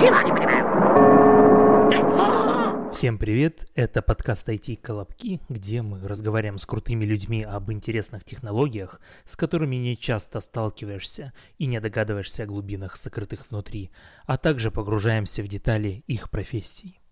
ничего не понимаю. Всем привет, это подкаст IT-колобки, где мы разговариваем с крутыми людьми об интересных технологиях, с которыми не часто сталкиваешься и не догадываешься о глубинах, сокрытых внутри, а также погружаемся в детали их профессий.